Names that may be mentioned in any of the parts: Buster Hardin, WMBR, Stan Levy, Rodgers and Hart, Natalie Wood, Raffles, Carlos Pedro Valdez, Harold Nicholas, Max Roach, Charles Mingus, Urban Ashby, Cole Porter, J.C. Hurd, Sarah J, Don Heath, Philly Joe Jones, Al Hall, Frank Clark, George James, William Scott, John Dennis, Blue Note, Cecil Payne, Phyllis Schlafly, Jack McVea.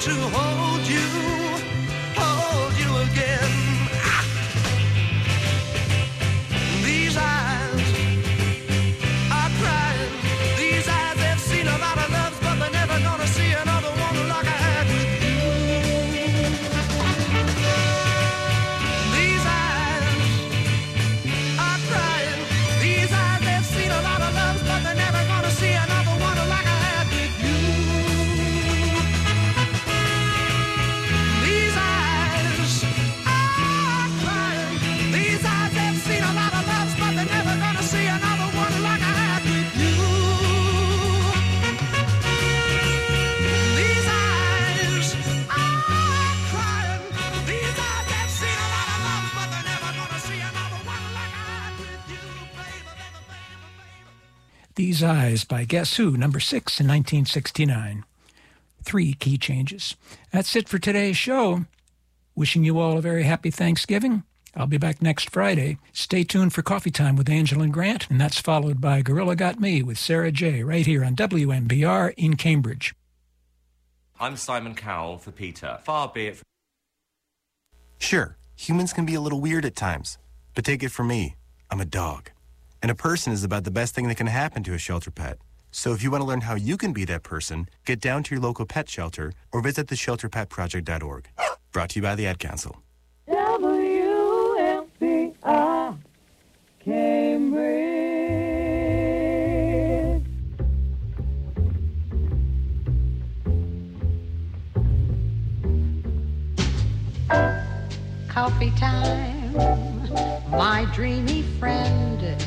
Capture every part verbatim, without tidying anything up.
to hold you, hold you again. Ah! These eyes are crying. These eyes, they've seen a lot of loves, but they're never gonna see another one like I had with you. These eyes are crying. These eyes, they've seen a lot of loves, but they're never gonna see another one like I had with you. These eyes are crying. These eyes have seen a lot of loves, but they're never gonna see another one like I had with you. These eyes are crying. These eyes have seen a lot of loves, but they're never gonna see another one like I had with you, baby, baby, baby, baby. These Eyes by Guess Who, number six in nineteen sixty-nine. Three key changes. That's it for today's show. Wishing you all a very happy Thanksgiving. I'll be back next Friday. Stay tuned for Coffee Time with Angelyn Grant, and that's followed by Gorilla Got Me with Sarah J, right here on W M B R in Cambridge. I'm Simon Cowell for Peter. Far be it from... Sure, humans can be a little weird at times, but take it from me, I'm a dog. And a person is about the best thing that can happen to a shelter pet. So if you want to learn how you can be that person, get down to your local pet shelter or visit the shelter pet project dot org. Brought to you by the Ad Council. W M B R, Cambridge. Coffee time, my dreamy friend,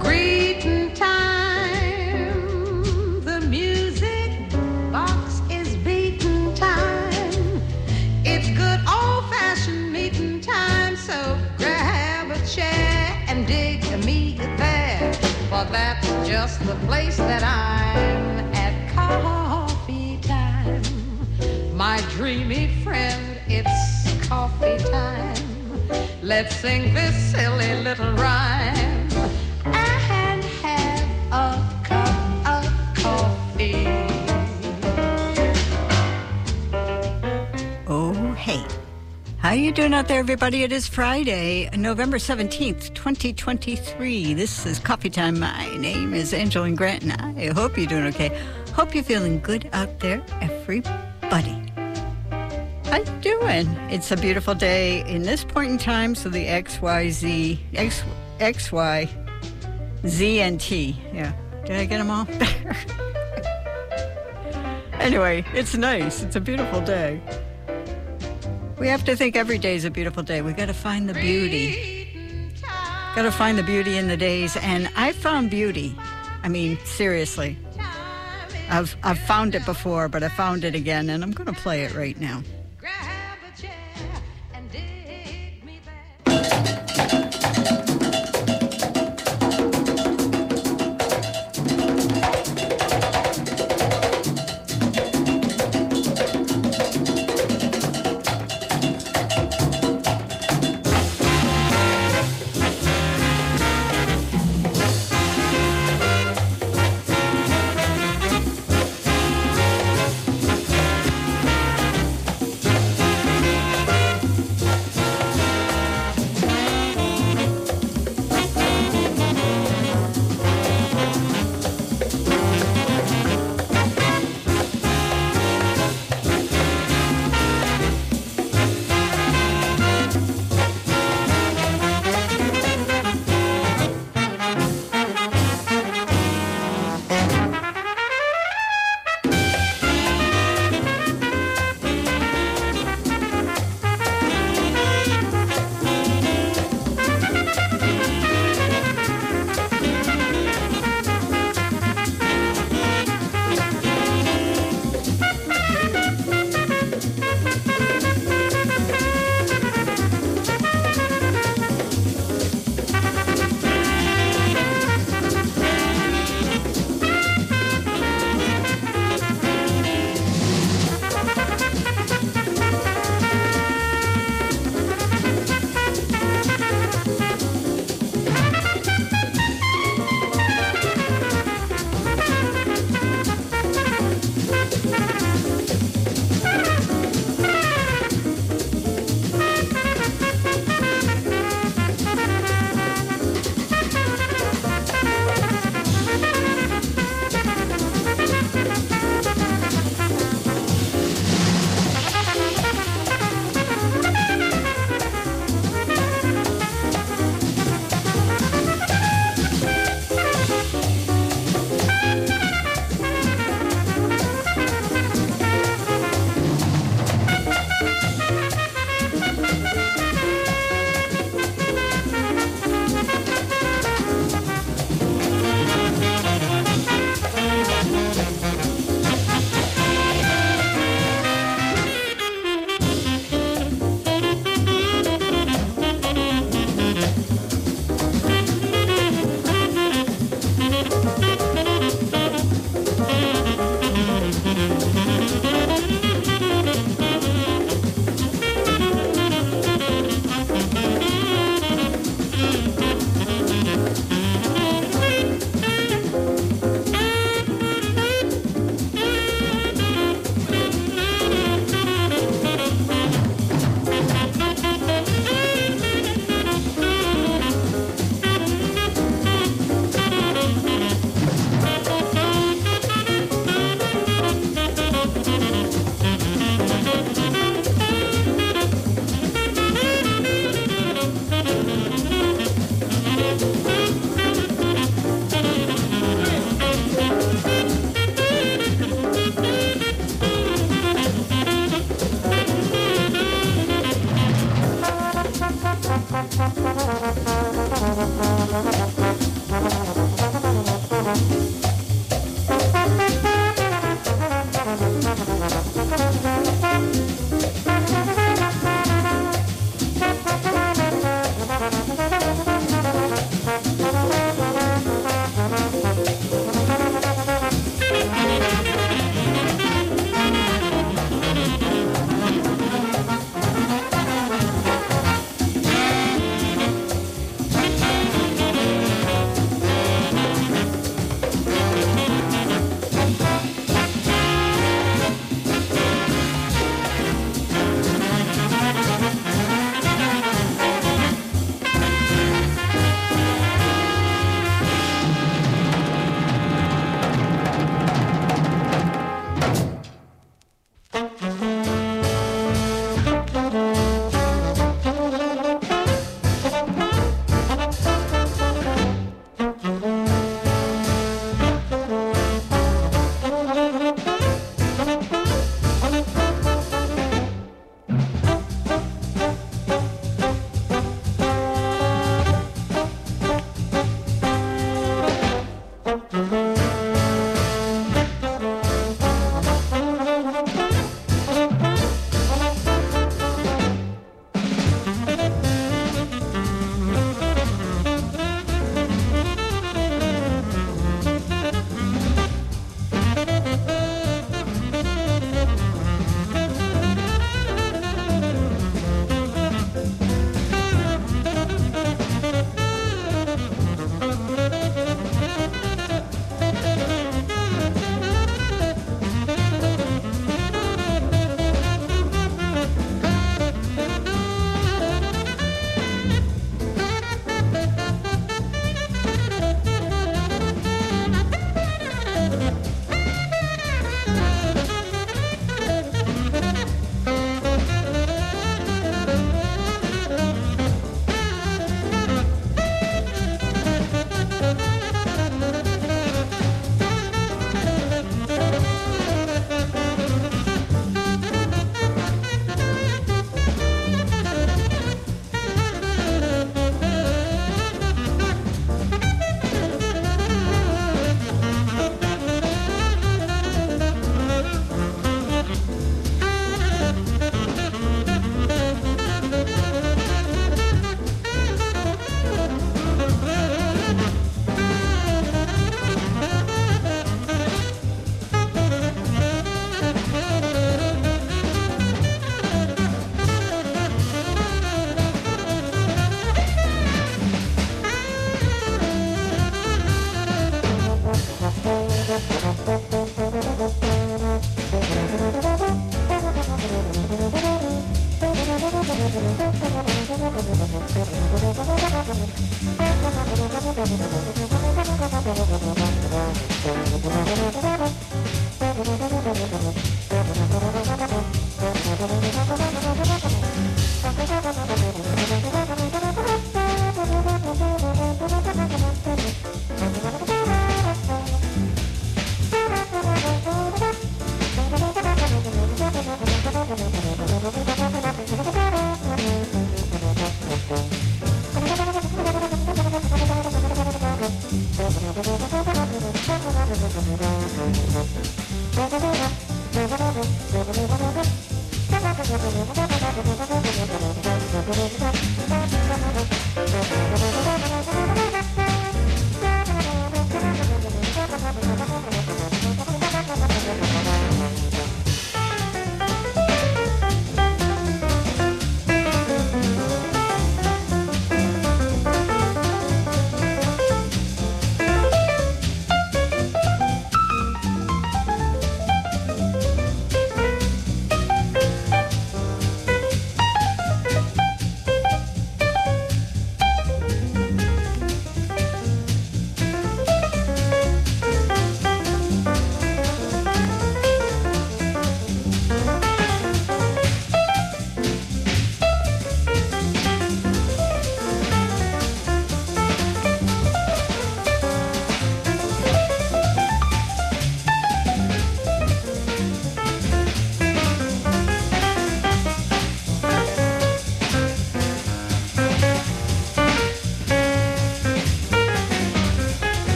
Greeting time. That's just the place that I'm at coffee time. My dreamy friend, it's coffee time. Let's sing this silly little rhyme and have a cup of coffee. Oh, hey. How you doing out there, everybody? It is Friday, November seventeenth, twenty twenty-three. This is Coffee Time. My name is Angelyn Grant, and I hope you're doing okay. Hope you're feeling good out there, everybody. How you doing? It's a beautiful day in this point in time, so the X Y Z, X, XY, Z and T. Yeah. Did I get them all? Anyway, it's nice. It's a beautiful day. We have to think every day is a beautiful day. We got to find the beauty. Got to find the beauty in the days. And I found beauty. I mean, seriously. I've, I've found it before, but I found it again, and I'm going to play it right now.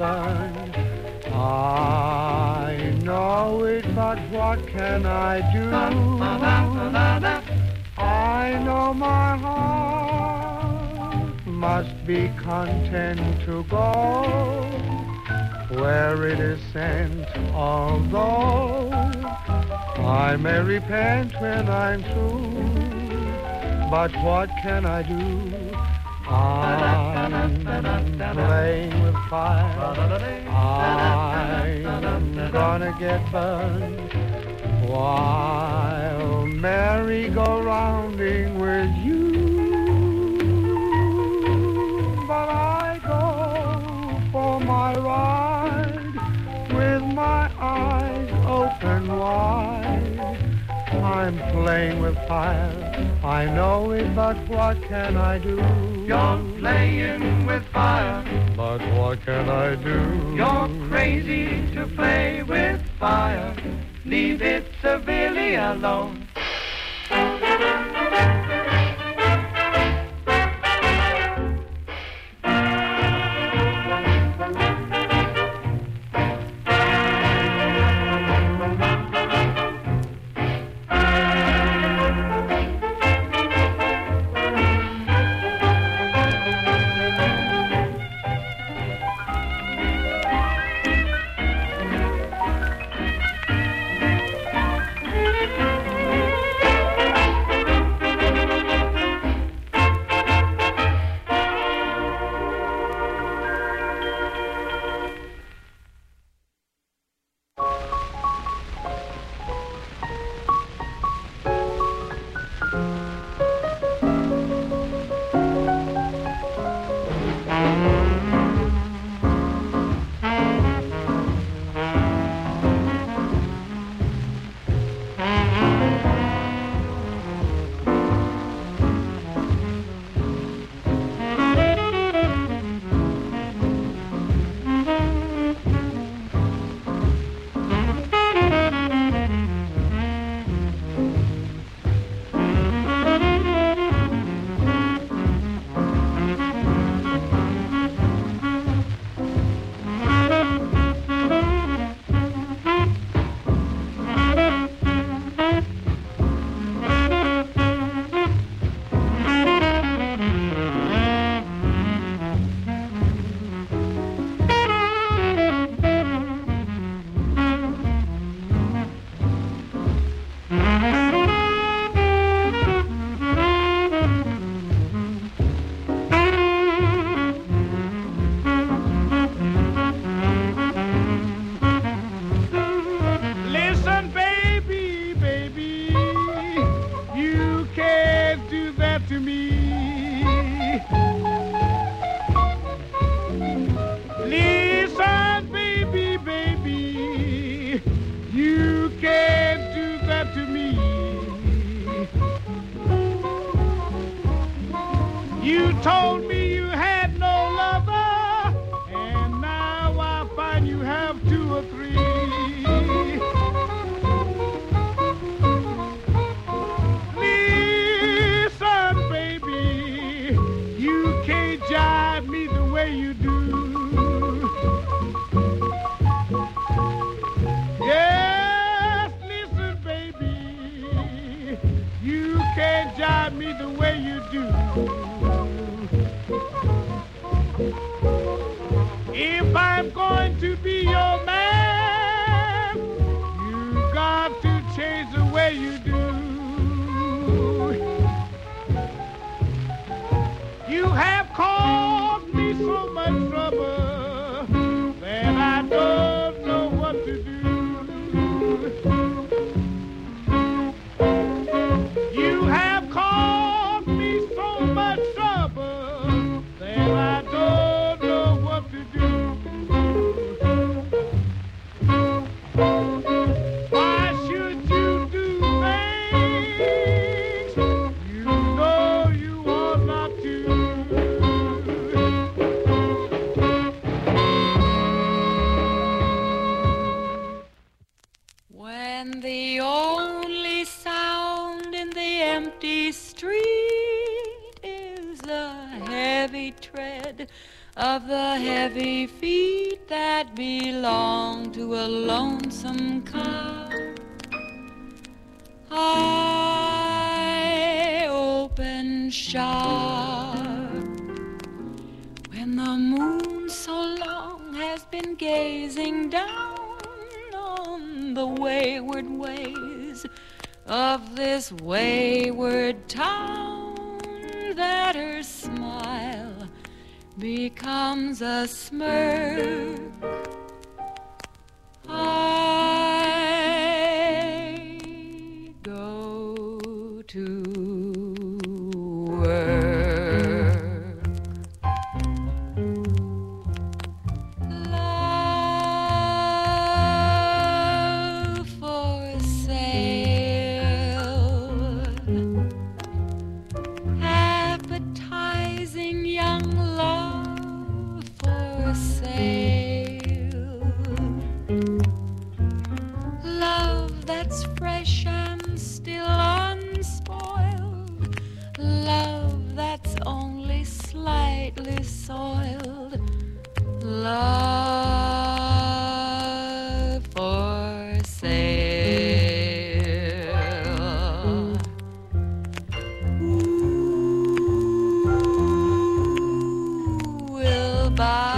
burn. I know it, but what can I do? I know my heart must be content to go where it is sent, although I may repent when I'm through, but what can I do? I'm playing with fire, I'm gonna get burned, while merry-go-rounding with you, but I go for my ride, with my eyes open wide, I'm playing with fire. I know it, but what can I do? You're playing with fire, but what can I do? You're crazy to play with fire. Leave it severely alone. of the heavy feet that belong to a lonesome car. I open sharp when the moon so long has been gazing down on the wayward ways of this wayward town, that her smile becomes a smirk. I go to work. Love for sale. Appetizing young love sale. Love that's fresh and still unspoiled, love that's only slightly soiled, love for sale. Who will buy?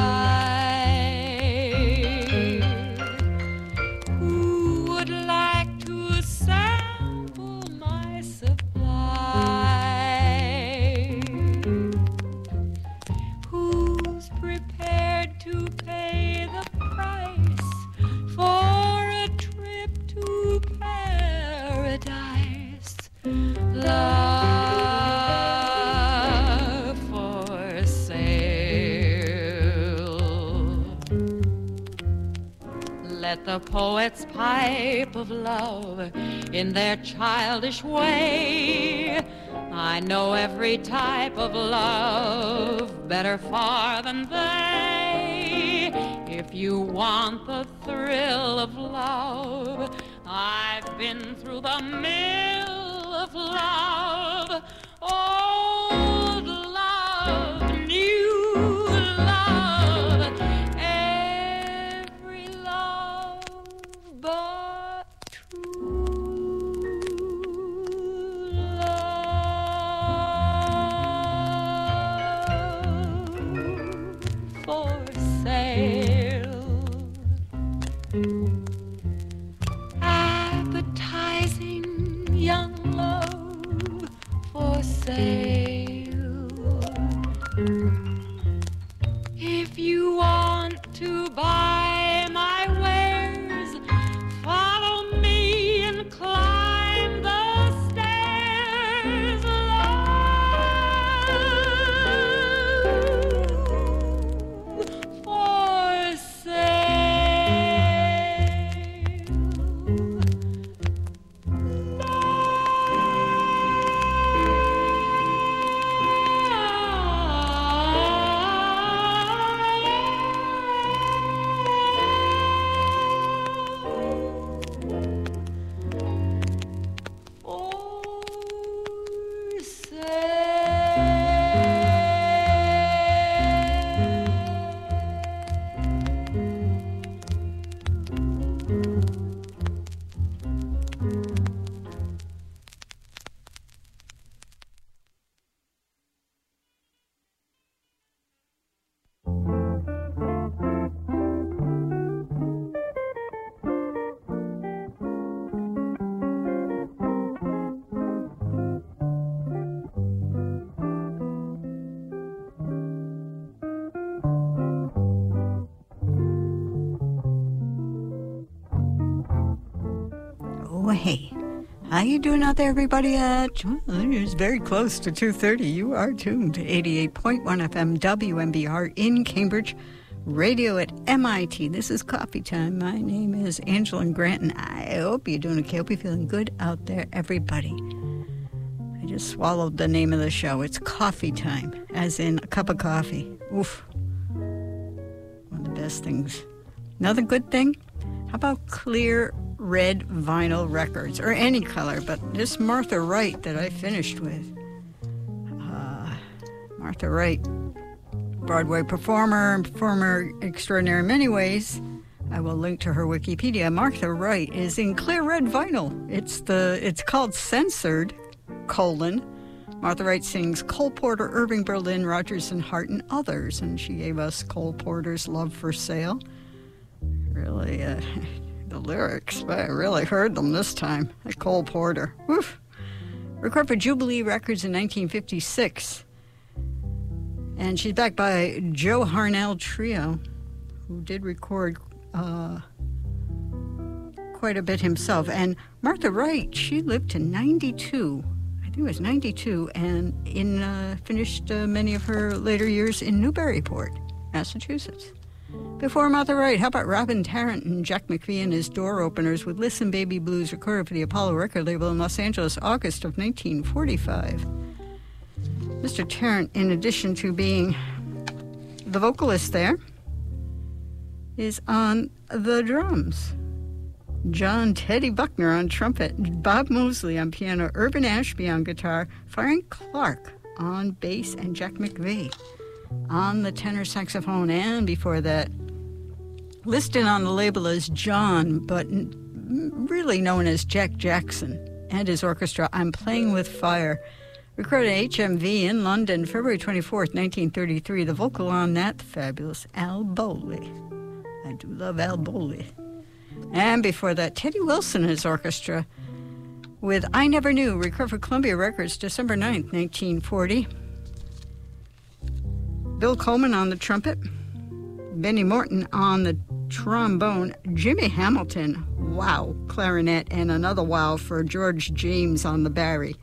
Let the poets pipe of love in their childish way. I know every type of love better far than they. If you want the thrill of love, I've been through the mill of love. Old love, new love, every love but true love for sale. Advertising young love for sale. If you want to buy my wares, follow me and climb the stairs. Love for sale. For sale. Oh, hey, how you doing out there, everybody? Uh, it's very close to two thirty. You are tuned to eighty-eight point one F M W M B R in Cambridge, radio at M I T. This is Coffee Time. My name is Angelyn Grant, and I hope you're doing okay. I hope you're feeling good out there, everybody. I just swallowed the name of the show. It's Coffee Time, as in a cup of coffee. Oof. One of the best things. Another good thing? How about clear red vinyl records, or any color, but this Martha Wright that I finished with. Uh, Martha Wright Broadway performer and performer extraordinaire in many ways. I will link to her Wikipedia. Martha Wright is in clear red vinyl. It's the it's called Censored, colon. Martha Wright sings Cole Porter, Irving Berlin, Rodgers and Hart, and others. And she gave us Cole Porter's Love for Sale. Really, uh, the lyrics, but I really heard them this time. Cole Porter. Woof. Recorded for Jubilee Records in nineteen fifty-six. And she's backed by Joe Harnell Trio, who did record Uh, quite a bit himself. And Martha Wright, she lived to ninety-two. I think it was ninety-two, and in uh, finished uh, many of her later years in Newburyport, Massachusetts. Before Martha Wright, how about Robin Tarrant and Jack McVea and his Door Openers with Listen Baby Blues, recorded for the Apollo Record Label in Los Angeles, August of nineteen forty-five. Mister Tarrant, in addition to being the vocalist there, is on the drums. John Teddy Buckner on trumpet, Bob Mosley on piano, Urban Ashby on guitar, Frank Clark on bass, and Jack McVea on the tenor saxophone. And before that, listed on the label as John, but really known as Jack Jackson and his orchestra, I'm Playing with Fire. Recorded at H M V in London, February twenty-fourth, nineteen thirty-three. The vocal on that, the fabulous Al Bowley. I do love Al Bowley. And before that, Teddy Wilson and his orchestra with I Never Knew, recorded for Columbia Records, December ninth, nineteen forty. Bill Coleman on the trumpet, Benny Morton on the trombone, Jimmy Hamilton, wow, clarinet, and another wow for George James on the Barry.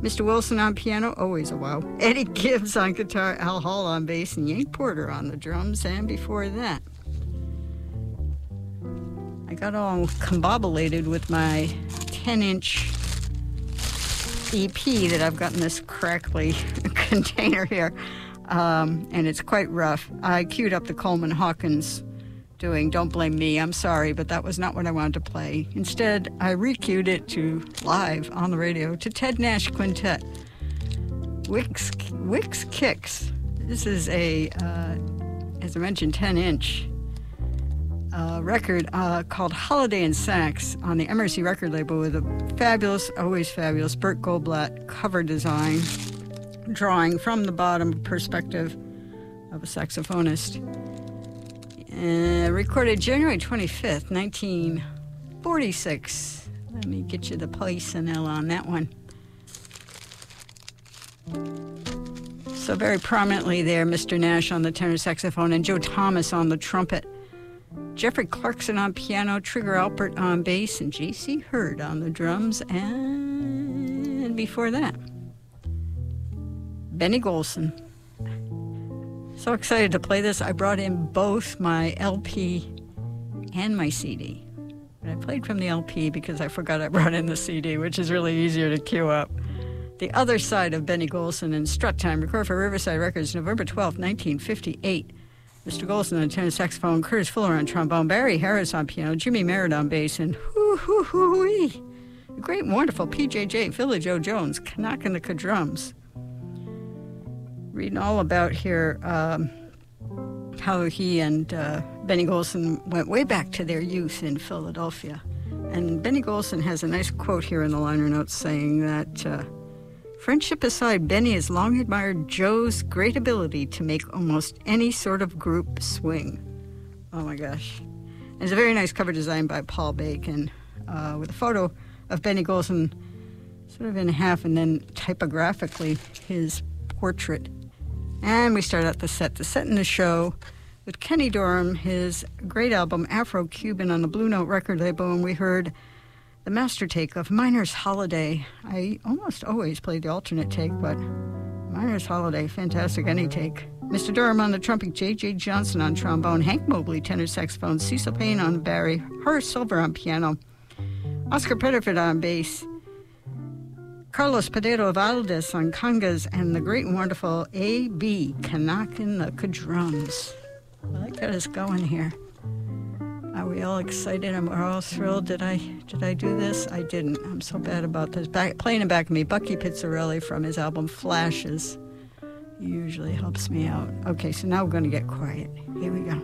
Mister Wilson on piano, always a wow. Eddie Gibbs on guitar, Al Hall on bass, and Yank Porter on the drums. And before that, I got all combobulated with my ten-inch E P that I've got in this crackly container here, um, and it's quite rough. I queued up the Coleman Hawkins doing Don't Blame Me, I'm Sorry, but that was not what I wanted to play. Instead, I re-queued it to live on the radio to Ted Nash Quintet. Wicks, Wicks Kicks. This is a, uh, as I mentioned, ten-inch. Uh, record uh, called Holiday in Sax on the M R C record label with a fabulous, always fabulous Burt Goldblatt cover design, drawing from the bottom perspective of a saxophonist. Uh, recorded January twenty-fifth, nineteen forty-six. Let me get you the personnel on that one. So very prominently there, Mister Nash on the tenor saxophone and Joe Thomas on the trumpet. Jeffrey Clarkson on piano, Trigger Alpert on bass, and J C Hurd on the drums. And before that, Benny Golson. So excited to play this. I brought in both my L P and my C D. But I played from the L P because I forgot I brought in the C D, which is really easier to queue up. The Other Side of Benny Golson and Strut Time, recorded for Riverside Records, November twelfth, nineteen fifty-eight. Mister Golson on tenor saxophone, Curtis Fuller on trombone, Barry Harris on piano, Jimmy Merritt on bass, and hoo hoo hoo wee, the great and wonderful P J J, Philly Joe Jones, Canuck and the Cadrums. Reading all about here um, how he and uh, Benny Golson went way back to their youth in Philadelphia. And Benny Golson has a nice quote here in the liner notes saying that uh, friendship aside, Benny has long admired Joe's great ability to make almost any sort of group swing. Oh my gosh. And it's a very nice cover design by Paul Bacon uh, with a photo of Benny Golson sort of in half and then typographically his portrait. And we start out the set, the set in the show with Kenny Dorham, his great album Afro-Cuban on the Blue Note record label, and we heard the master take of Miner's Holiday. I almost always play the alternate take, but Miner's Holiday, fantastic any take. Mister Durham on the trumpet, J J Johnson on trombone, Hank Mobley tenor saxophone, Cecil Payne on Barry, Horace Silver on piano, Oscar Pettiford on bass, Carlos Pedro Valdez on congas, and the great and wonderful A B Canuck and the Cadrums. I like that it's going here. Are we all excited and we're all thrilled? Did I did I do this? I didn't. I'm so bad about this. Back, playing in back of me, Bucky Pizzarelli from his album Flashes. usually helps me out. Okay, so now we're going to get quiet. Here we go.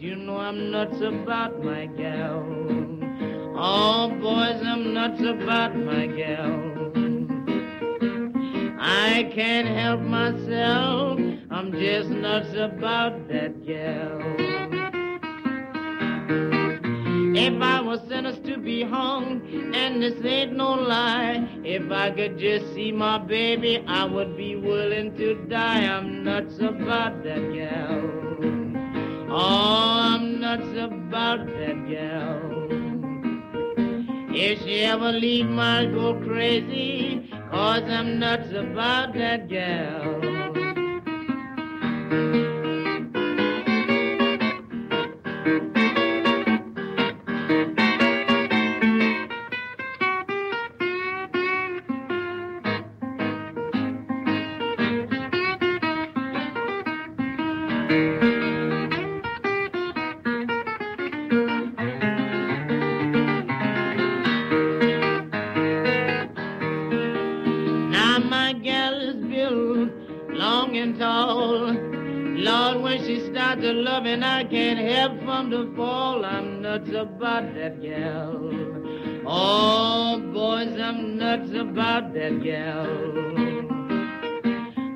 You know I'm nuts about my gal. Oh, boys, I'm nuts about my gal. I can't help myself, I'm just nuts about that gal. If I was sentenced to be hung, and this ain't no lie, if I could just see my baby, I would be willing to die. I'm nuts about that gal. Oh, I'm nuts about that gal. If she ever leave my go crazy, cause I'm nuts about that gal. About that gal. Oh, boys, I'm nuts about that gal.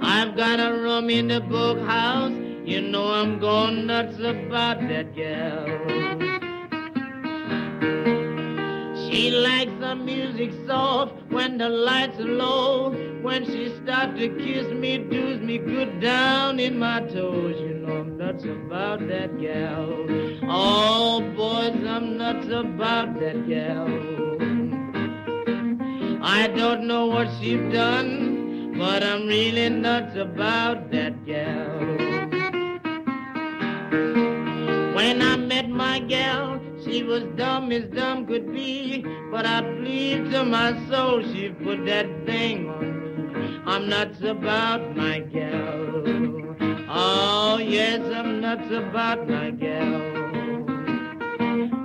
I've got a room in the book house, you know I'm going nuts about that gal. She likes the music soft when the lights are low. When she starts to kiss me, does me good down in my toes. You know I'm nuts about that gal. Oh, boys, I'm nuts about that gal. I don't know what she's done, but I'm really nuts about that gal. When I met my gal, she was dumb as dumb could be, but I plead to my soul, she put that thing on me. I'm nuts about my gal. Oh, yes, I'm nuts about my gal.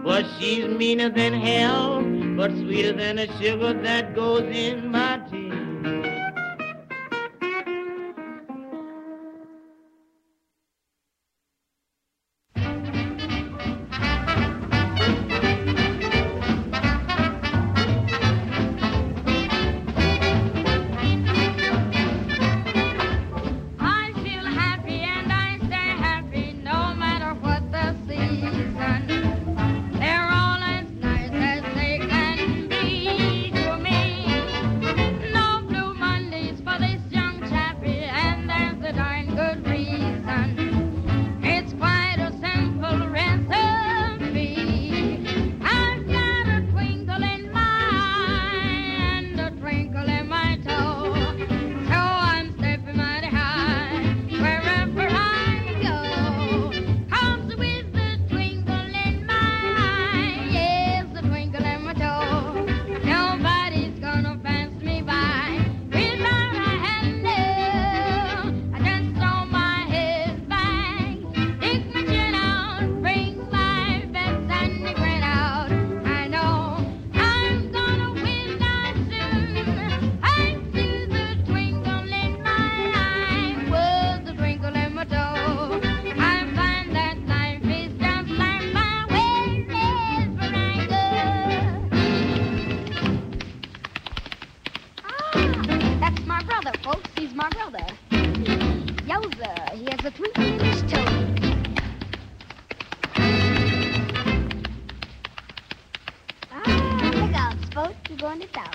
But she's meaner than hell, but sweeter than the sugar that goes in my tea. I feel happy an English tone. Ah, look out, Spout, you're going to town.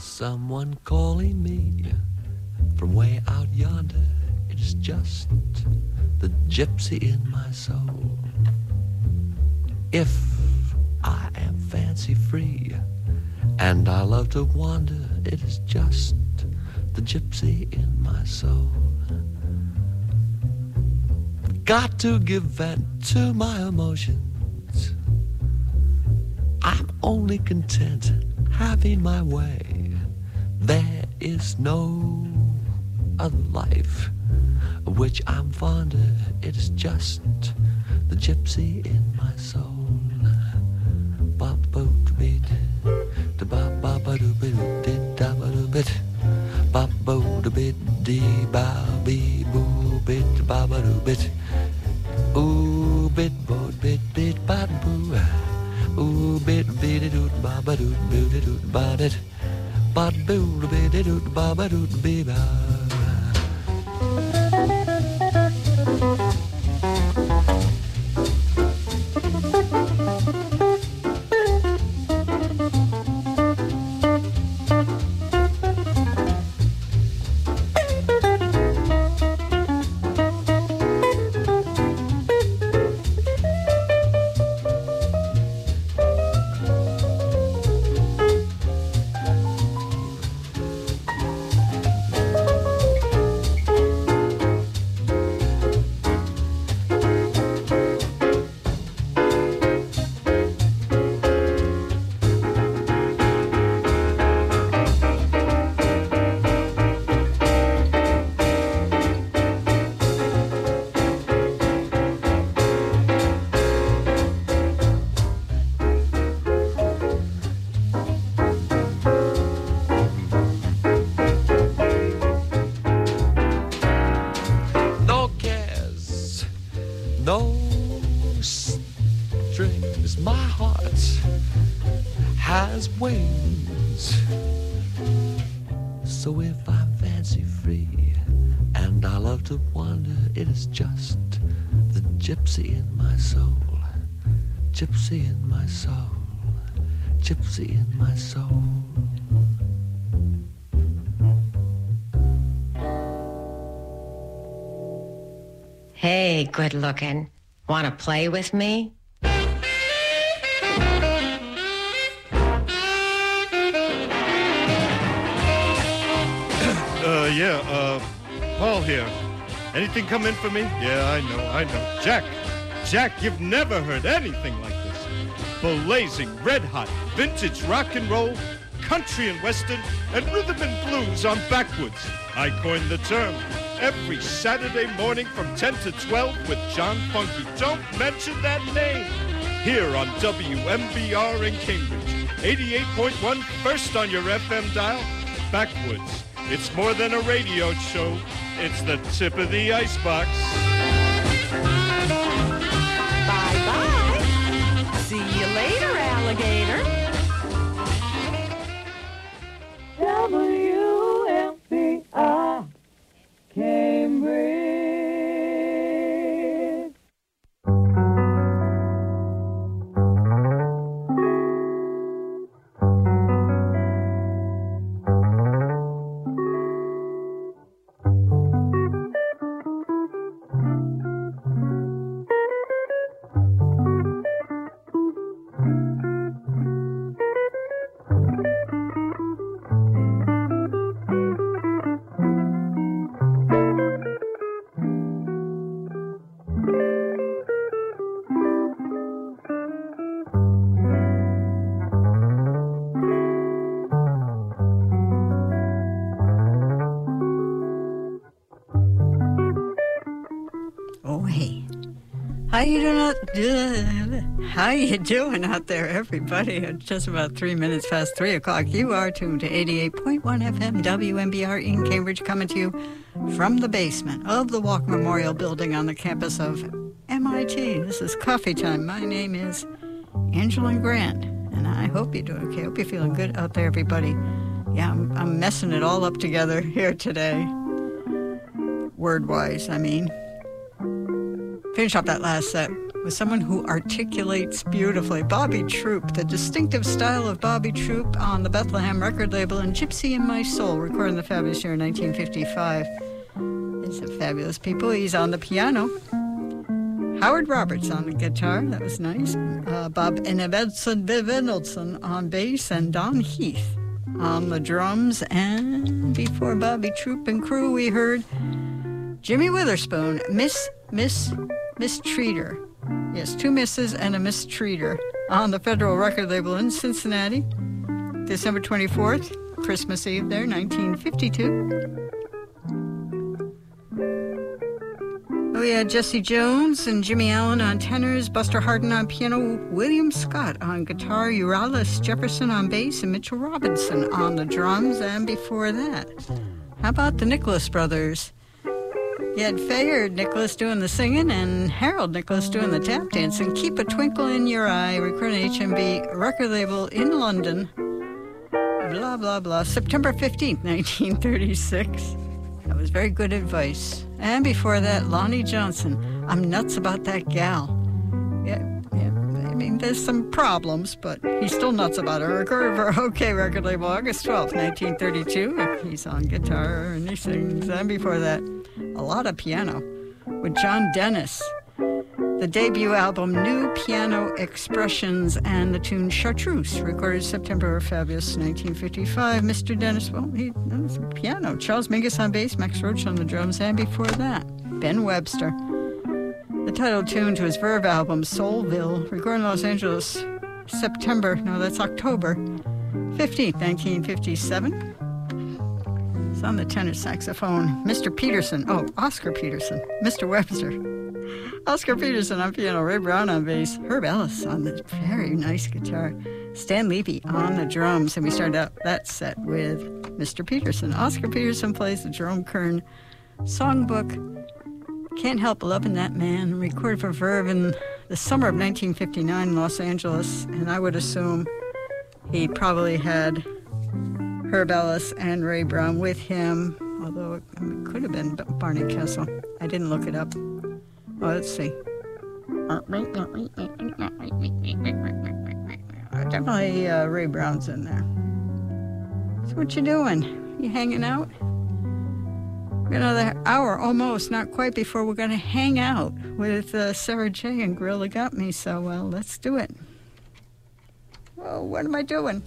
Someone calling me from way out yonder. It's just the gypsy in my soul. If I am fancy free and I love to wander, it is just the gypsy in my soul. Got to give vent to my emotions. I'm only content having my way. There is no other life of which I'm fonder. It is just the gypsy in my soul. Ba doo ba dee doo ba ba doo bee ba. So if I fancy free, and I love to wander, it is just the gypsy in my soul, gypsy in my soul, gypsy in my soul. Hey, good looking. Wanna play with me? Uh, yeah, uh, Paul here. Anything come in for me? Yeah, I know, I know. Jack, Jack, you've never heard anything like this. Blazing, red-hot, vintage rock and roll, country and western, and rhythm and blues on Backwoods. I coined the term. Every Saturday morning from ten to twelve with John Funky. Don't mention that name. Here on W M B R in Cambridge. eighty-eight point one, first on your F M dial, Backwoods. It's more than a radio show. It's the tip of the icebox. Bye-bye. See you later, alligator. W M B R, Cambridge. How you doing? How you doing out there, everybody? It's just about three minutes past three o'clock. You are tuned to eighty-eight point one F M W M B R in Cambridge, coming to you from the basement of the Walk Memorial Building on the campus of M I T. This is Coffee Time. My name is Angelyn Grant, and I hope you're doing okay. I hope you're feeling good out there, everybody. Yeah, I'm, I'm messing it all up together here today, word-wise, I mean. Finish off that last set with someone who articulates beautifully. Bobby Troup, the distinctive style of Bobby Troup on the Bethlehem Record Label, and Gypsy in My Soul, recording the fabulous year nineteen fifty-five. It's a fabulous people. He's on the piano. Howard Roberts on the guitar. That was nice. Uh, Bob Enevedson on bass, and Don Heath on the drums. And before Bobby Troup and crew, we heard Jimmy Witherspoon, Miss Miss... Mistreater. Yes, two misses and a mistreater on the Federal Record Label in Cincinnati. December twenty-fourth, Christmas Eve there, nineteen fifty-two. We had Jesse Jones and Jimmy Allen on tenors, Buster Hardin on piano, William Scott on guitar, Euralis Jefferson on bass, and Mitchell Robinson on the drums. And before that, how about the Nicholas Brothers? You had Fayard Nicholas doing the singing and Harold Nicholas doing the tap dancing. Keep a Twinkle in Your Eye, recording H M V Record Label in London. Blah, blah, blah. September fifteenth, nineteen thirty-six. That was very good advice. And before that, Lonnie Johnson. I'm nuts about that gal. Yeah, yeah. I mean, there's some problems, but he's still nuts about her. Recorded for OK Record Label August twelfth, nineteen thirty-two. He's on guitar and he sings. And before that, a lot of piano with John Dennis. The debut album, New Piano Expressions, and the tune Chartreuse, recorded September fabulous, nineteen fifty-five. Mister Dennis, well, he knows piano. Charles Mingus on bass, Max Roach on the drums, and before that, Ben Webster. The title tune to his Verve album, Soulville, recorded in Los Angeles, September, no, that's October fifteenth, nineteen fifty-seven. On the tenor saxophone, Mister Peterson. Oh, Oscar Peterson. Mister Webster. Oscar Peterson on piano, Ray Brown on bass, Herb Ellis on the very nice guitar, Stan Levy on the drums. And we started out that set with Mister Peterson. Oscar Peterson plays the Jerome Kern songbook, Can't Help Loving That Man, recorded for Verve in the summer of nineteen fifty-nine in Los Angeles. And I would assume he probably had Herb Ellis and Ray Brown with him, although it, it could have been Barney Kessel. I didn't look it up. Oh, let's see. Definitely uh, Ray Brown's in there. So what you doing? You hanging out? Another hour almost, not quite, before we're going to hang out with uh, Sarah J and Gorilla Got Me, so uh, let's do it. Whoa, what am I doing?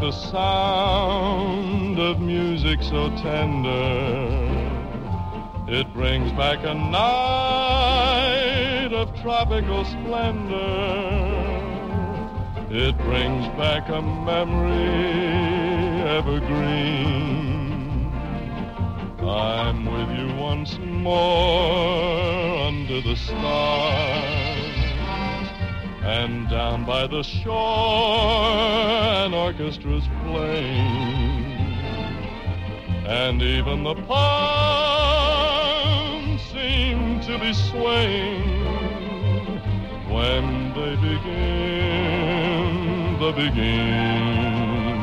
The sound of music so tender, it brings back a night of tropical splendor. It brings back a memory evergreen. I'm with you once more under the stars. And down by the shore an orchestra's playing, and even the palms seem to be swaying when they begin the beginning.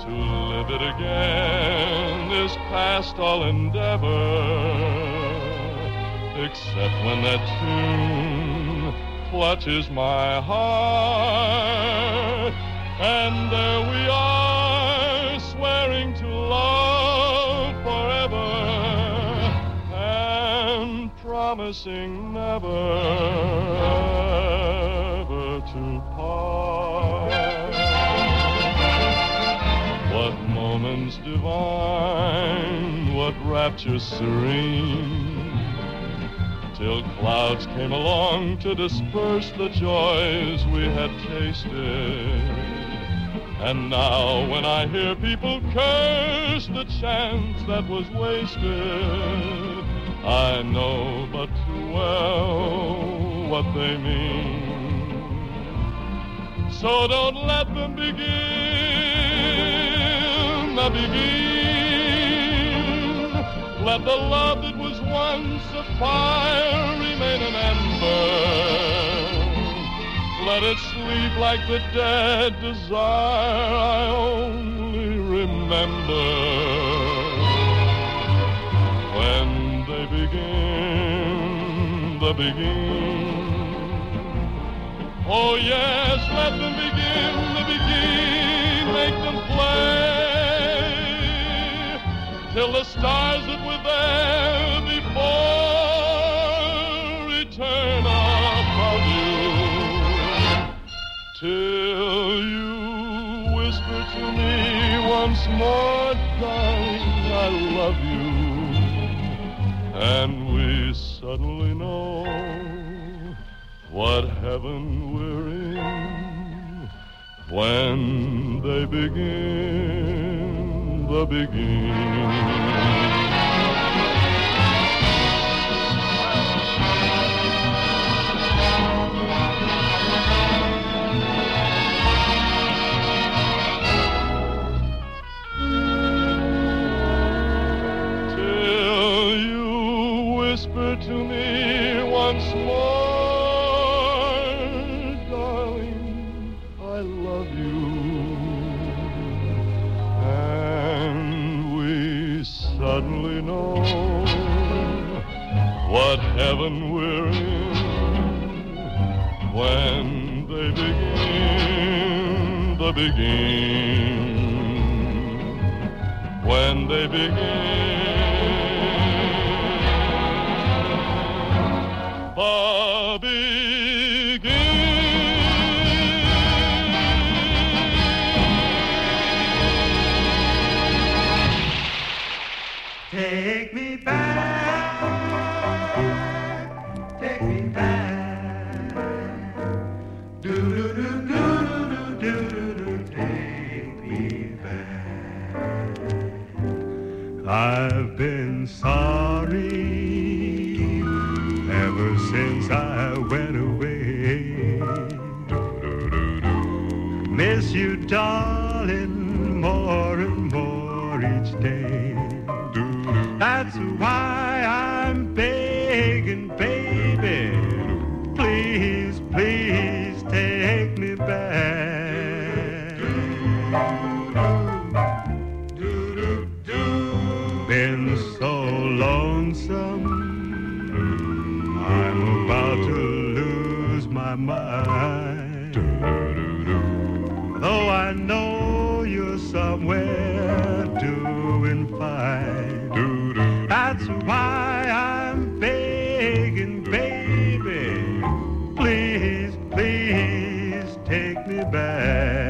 To live it again is past all endeavor, except when that tune clutches my heart, and there we are, swearing to love forever, and promising never, ever to part. What moments divine, what rapture serene, till clouds came along to disperse the joys we had tasted. And now when I hear people curse the chance that was wasted, I know but too well what they mean. So don't let them begin the begin. Let the love that was once a fire remain an ember. Let it sleep like the dead desire I only remember when they begin the begin. Oh yes, let them begin the begin. Make them play till the stars that were there before return upon you, till you whisper to me once more, darling, I love you, and we suddenly know what heaven we're in when they begin the beginning. To me once more, darling, I love you, and we suddenly know what heaven we're in when they begin the begin, when they begin. Bobby Gibbs. Take me back, take me back, do do do do do do do do, take me back. I've been sorry ever since I went away. Miss you, darling, more and more each day. That's why I I'm about to lose my mind. Though I know you're somewhere doing fine, that's why I'm begging, baby, please, please take me back.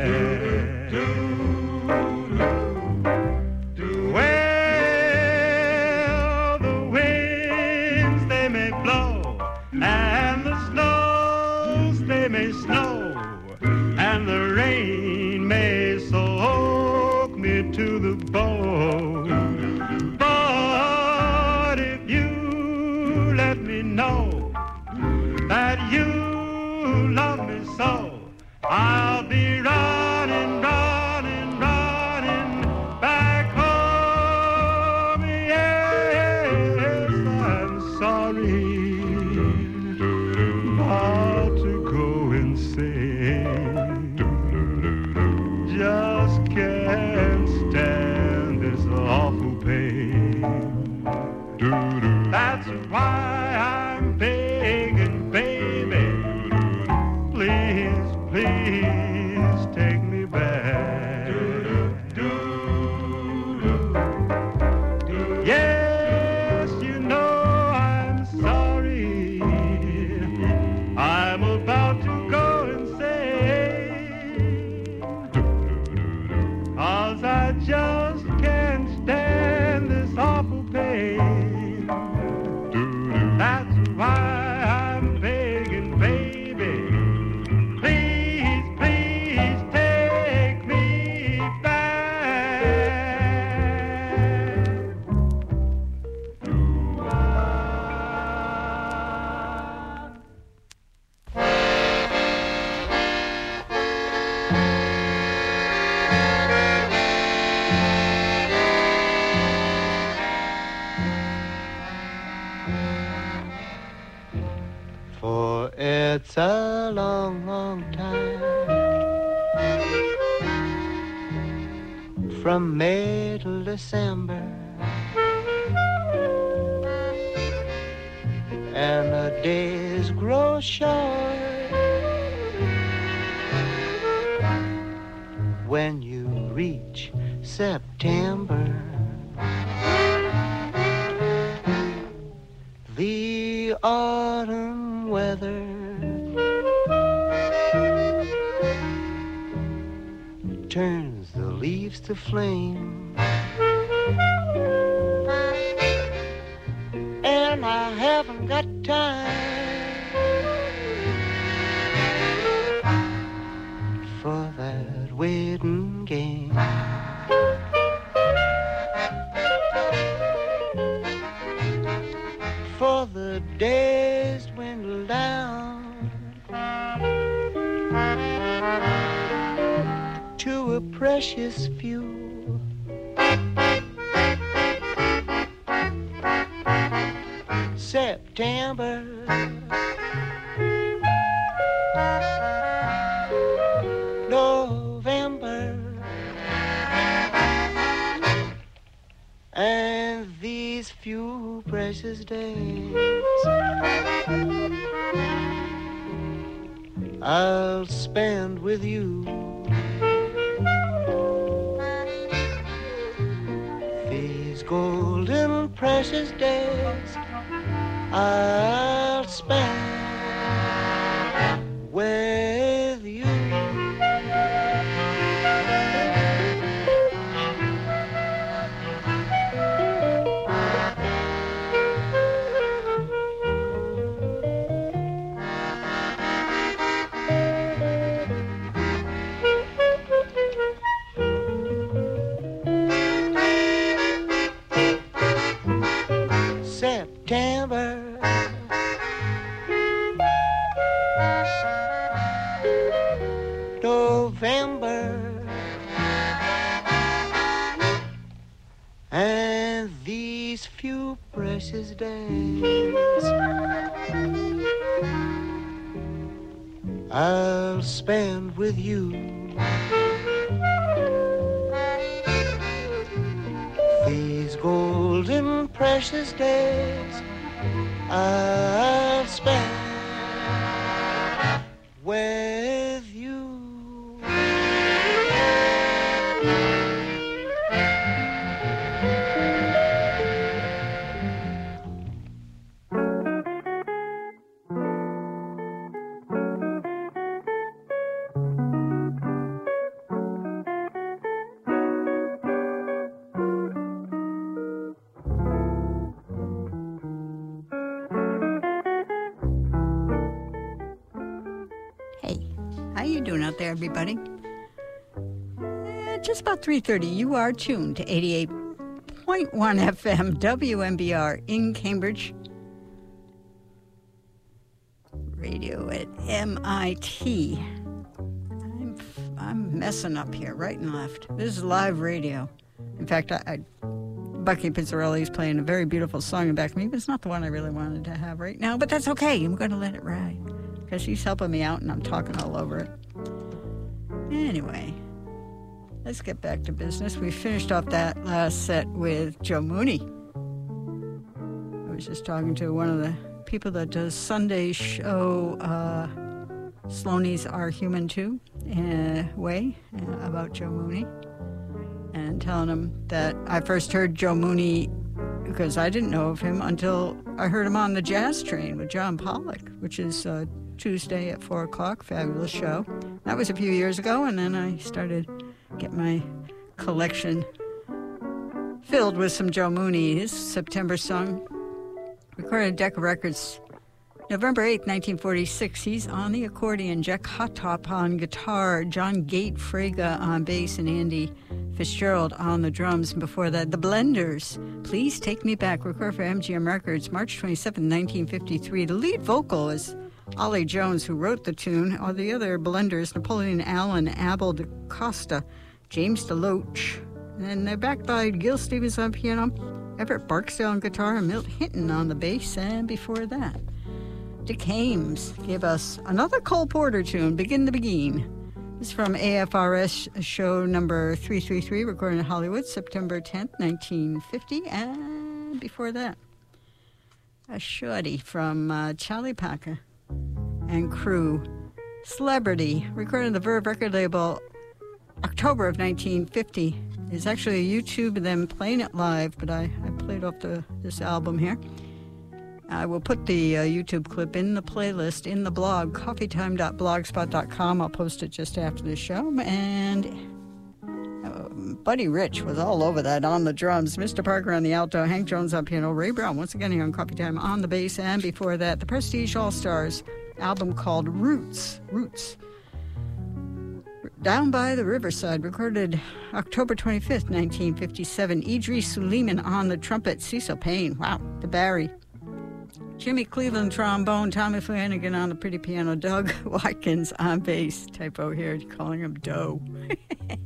It's a long, long time from May till December, and the days grow short when you reach September. The autumn weather turns the leaves to flame, and I haven't got time for that waiting game. For the days dwindle down to a precious few, September, November, and these few precious days I'll spend with you. Golden precious days I'll spend with you. Precious days I'll spend with you. These golden precious days I've spent with you. Everybody. At just about three thirty, you are tuned to eighty-eight point one F M W M B R in Cambridge. Radio at M I T. I'm, I'm messing up here, right and left. This is live radio. In fact, I, I, Bucky Pizzarelli is playing a very beautiful song in back of me, but it's not the one I really wanted to have right now, but that's okay. I'm going to let it ride because he's helping me out and I'm talking all over it. Anyway, let's get back to business. We finished off that last set with Joe Mooney. I was just talking to one of the people that does Sunday show, uh, Sloanies Are Human Too, in a way, uh, about Joe Mooney. And telling him that I first heard Joe Mooney, because I didn't know of him until I heard him on the Jazz Train with John Pollock, which is uh, Tuesday at four o'clock, fabulous show. That was a few years ago, and then I started getting my collection filled with some Joe Mooney. His September song, recorded at Decca Records, November eighth, nineteen forty-six. He's on the accordion, Jack Hotop on guitar, John Gate Frega on bass, and Andy Fitzgerald on the drums. And before that, The Blenders, Please Take Me Back, recorded for M G M Records, March twenty-seventh, nineteen fifty-three. The lead vocal is Ollie Jones, who wrote the tune, or the other blenders, Napoleon Allen, Abel DaCosta, James DeLoach. And they're backed by Gil Stevens on piano, Everett Barksdale on guitar, and Milt Hinton on the bass. And before that, Dick Hames gave us another Cole Porter tune, Begin the Begin. It's from A F R S show number three thirty-three, recorded in Hollywood, September tenth, nineteen fifty. And before that, a shorty from uh, Charlie Parker and crew, Celebrity, recorded on the Verve record label, October of nineteen fifty. It's actually a YouTube of them playing it live, but I, I played off the, this album here. I will put the uh, YouTube clip in the playlist, in the blog, coffeetime dot blogspot dot com. I'll post it just after the show. And uh, Buddy Rich was all over that on the drums, Mister Parker on the alto, Hank Jones on piano, Ray Brown, once again here on Coffee Time, on the bass. And before that, the Prestige All-Stars, album called Roots, Roots, Down by the Riverside, recorded October twenty-fifth, nineteen fifty-seven. Idris Suleiman on the trumpet, Cecil Payne, wow, the Barry, Jimmy Cleveland trombone, Tommy Flanagan on the pretty piano, Doug Watkins on bass, typo here, calling him Doe,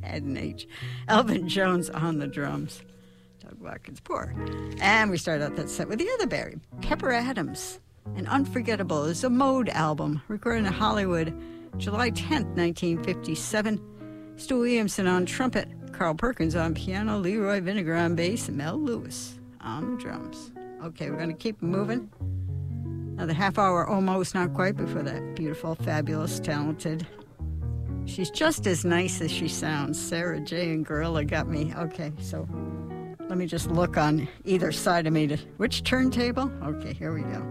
had an H, Elvin Jones on the drums, Doug Watkins, poor. And we started out that set with the other Barry, Pepper Adams. And Unforgettable is a Mode album, recorded in Hollywood, July tenth, nineteen fifty-seven. Stu Williamson on trumpet, Carl Perkins on piano, Leroy Vinegar on bass, and Mel Lewis on the drums. Okay, we're going to keep moving. Another half hour almost, not quite, before that beautiful, fabulous, talented. She's just as nice as she sounds. Sarah J and Gorilla Got Me. Okay, so let me just look on either side of me to which turntable? Okay, here we go.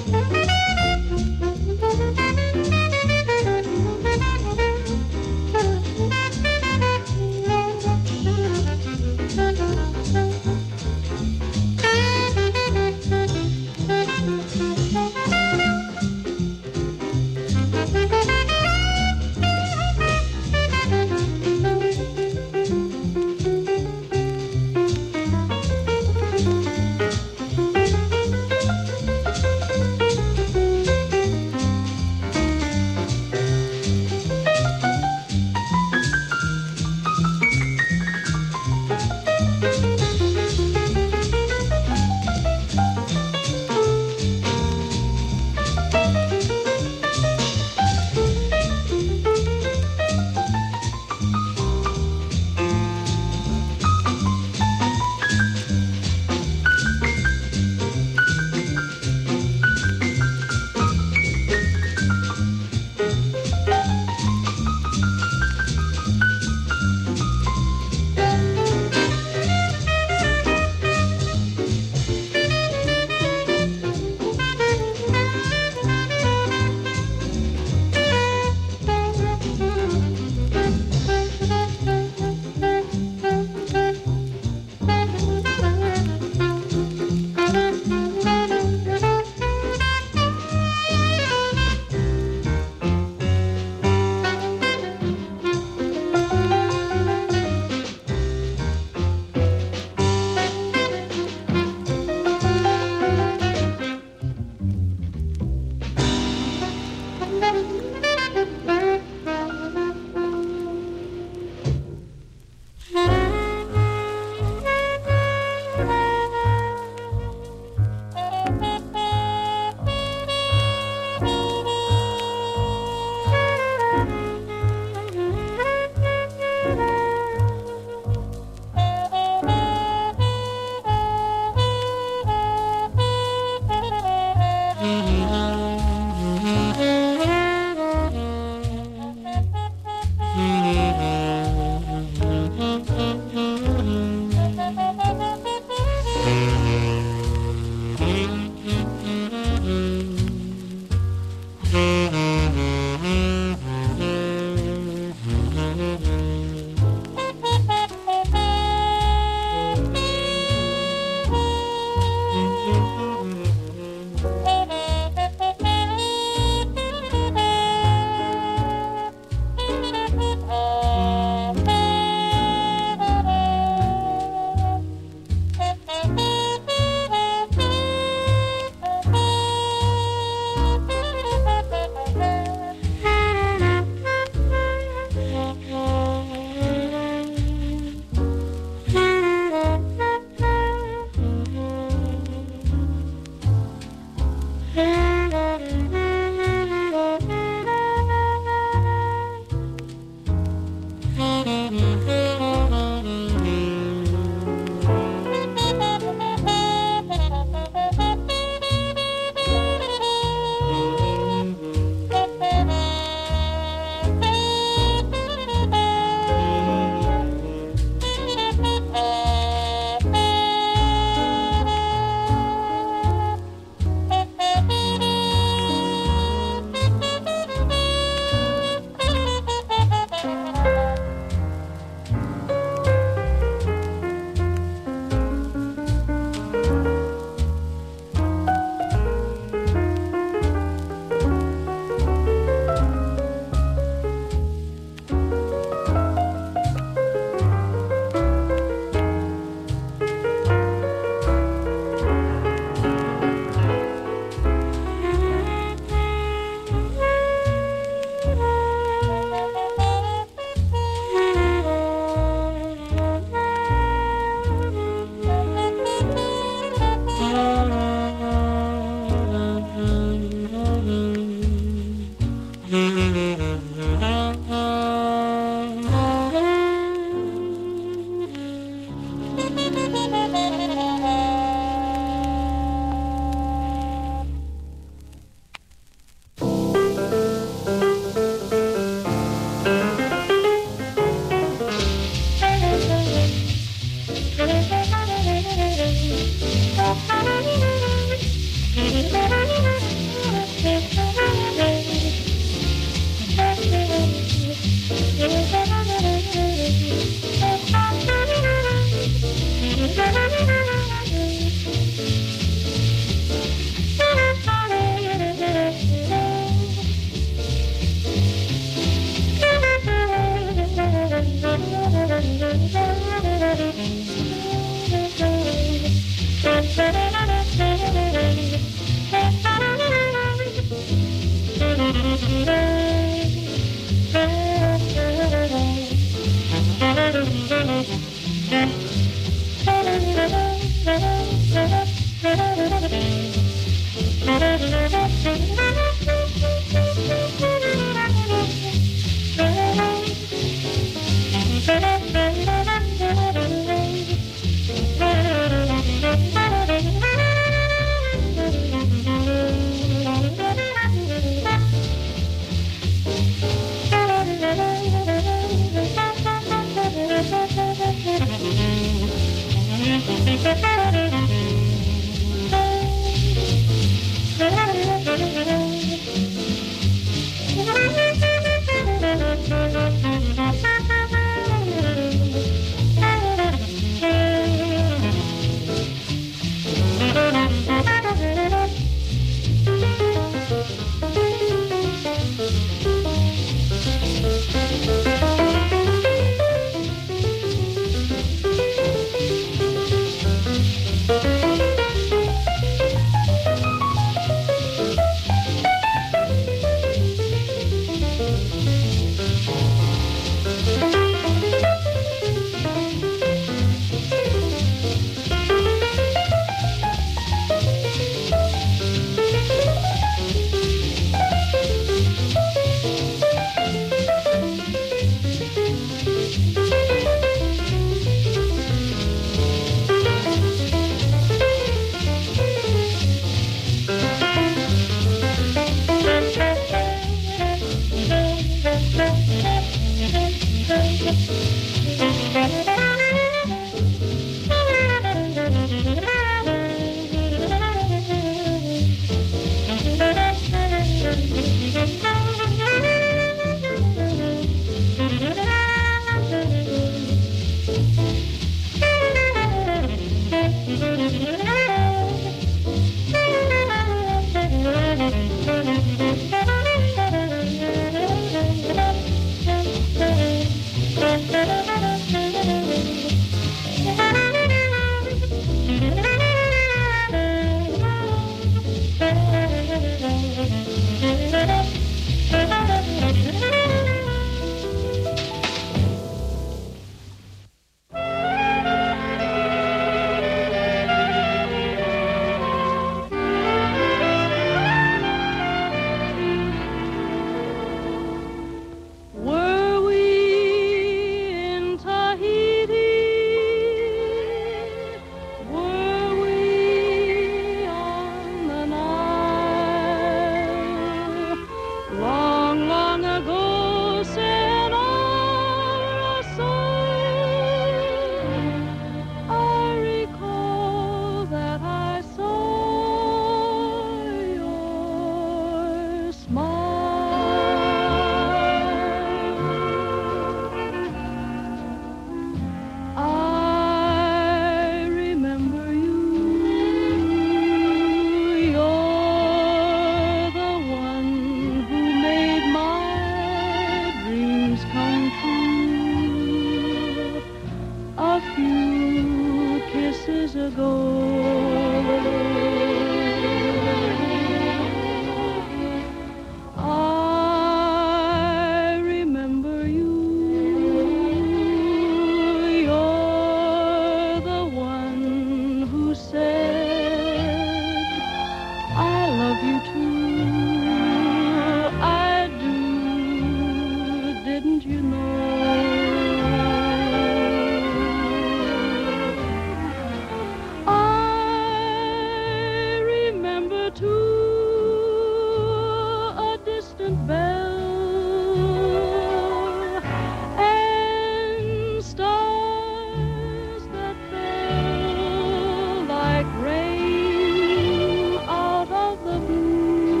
Rain out of the blue.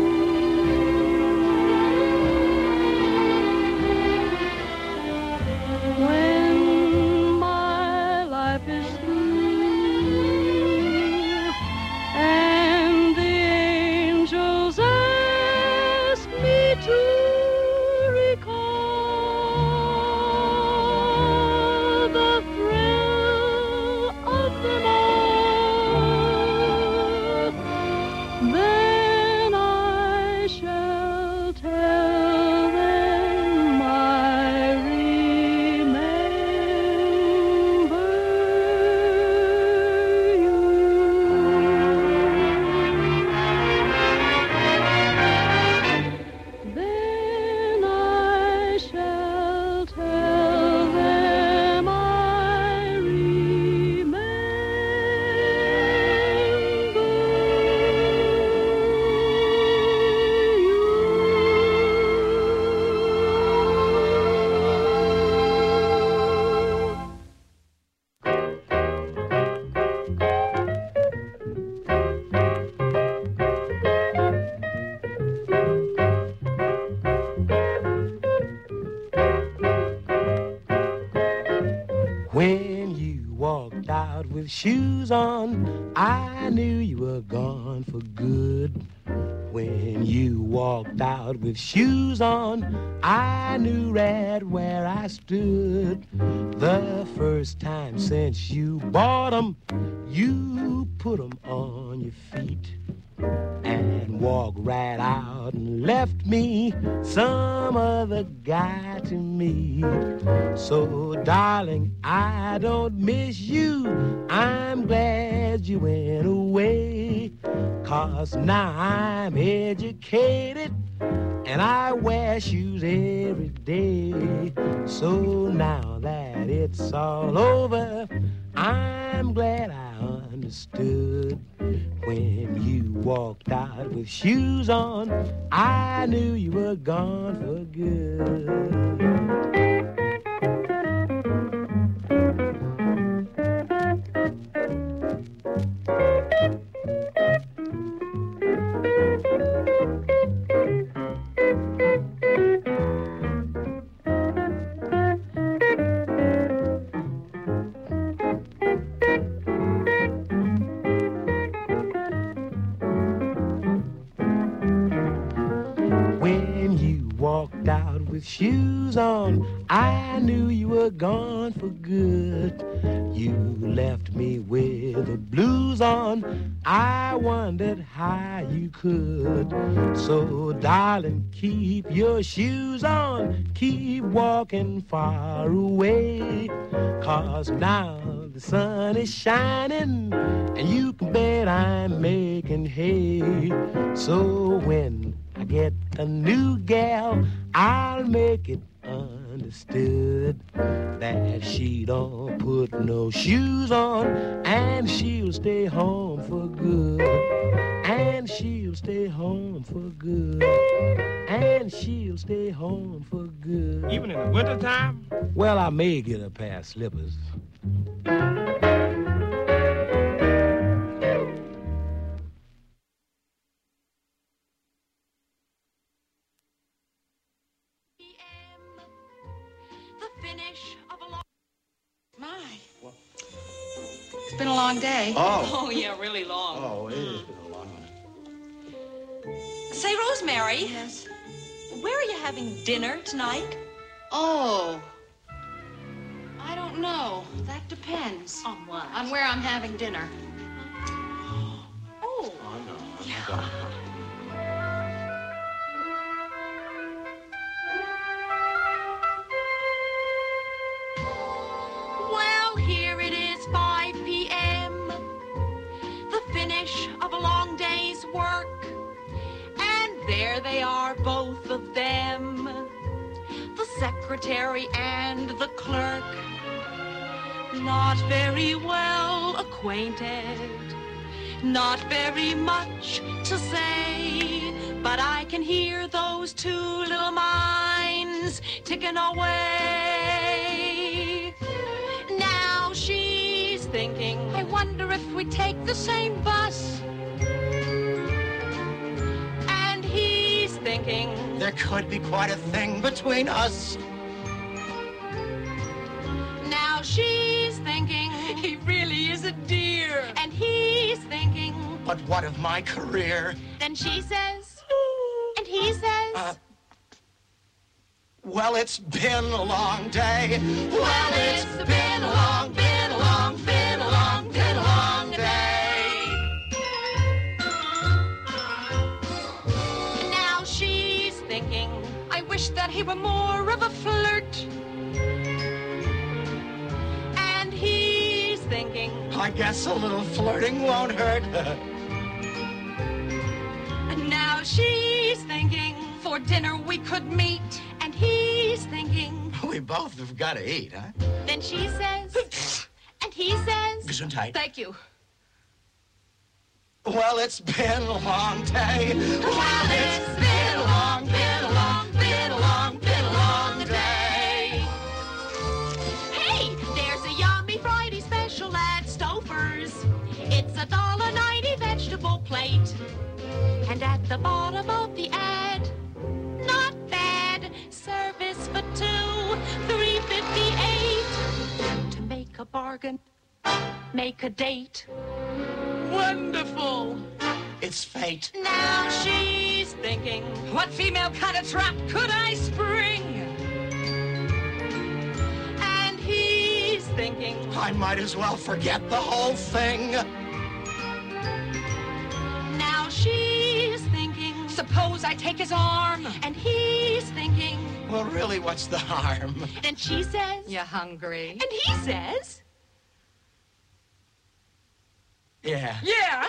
with shoes on. I knew you were gone for good when you walked out with shoes on. I knew right where I stood. The first time since you bought 'em, you put 'em on your feet and walked right out and left me some other guy to meet. So, darling, I don't miss you. I'm glad you went away, 'cause now I'm educated and I wear shoes every day. So now that it's all over, I'm glad I understood. When you walked out with shoes on, I knew you were gone for good. Shoes on, I knew you were gone for good. You left me with the blues on. I wondered how you could. So, darling, keep your shoes on. Keep walking far away, 'cause now the sun is shining and you can bet I'm making hay. So when I get a new gal, I'll make it understood that she don't put no shoes on, and she'll stay home for good, and she'll stay home for good, and she'll stay home for good. Even in the wintertime? Well, I may get a pair of slippers. It's been a long day. Oh. Oh, yeah, really long. Oh, it has been a long one. Say, Rosemary. Yes? Where are you having dinner tonight? Oh. I don't know. That depends. On what? On where I'm having dinner. Oh. Oh, no. Oh, yeah. God. They are both of them, the secretary and the clerk, not very well acquainted, not very much to say, but I can hear those two little minds ticking away. Now she's thinking, I wonder if we take the same bus. Thinking, there could be quite a thing between us. Now she's thinking, he really is a dear. And he's thinking, but what of my career? Then she says, and he says, uh, well, it's been a long day. Well, it's been a long, been a long, been a long, been a long day. That he were more of a flirt. And he's thinking, I guess a little flirting won't hurt. And now she's thinking, for dinner we could meet. And he's thinking, we both have got to eat, huh? Then she says, and he says, Gesundheit. Thank you. Well, it's been a long day. Well, it's been a long, been a long, been a long, been a long day. Hey, there's a yummy Friday special at Stouffer's. It's a dollar ninety vegetable plate. And at the bottom of the ad, not bad, service for two, three fifty-eight. To make a bargain. make a date. Wonderful! It's fate. Now she's thinking, what female kind of trap could I spring? And he's thinking, I might as well forget the whole thing. Now she's thinking, suppose I take his arm. And he's thinking, well, really, what's the harm? And she says, you're hungry. And he says, yeah. Yeah. Yeah.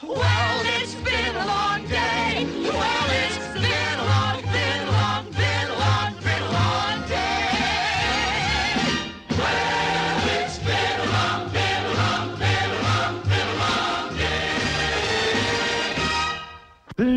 Well, it's been a long day. Well, it's been a long, been a long, been a long, been a long day. Well, it's been a long, been a long, been a long, been a long day.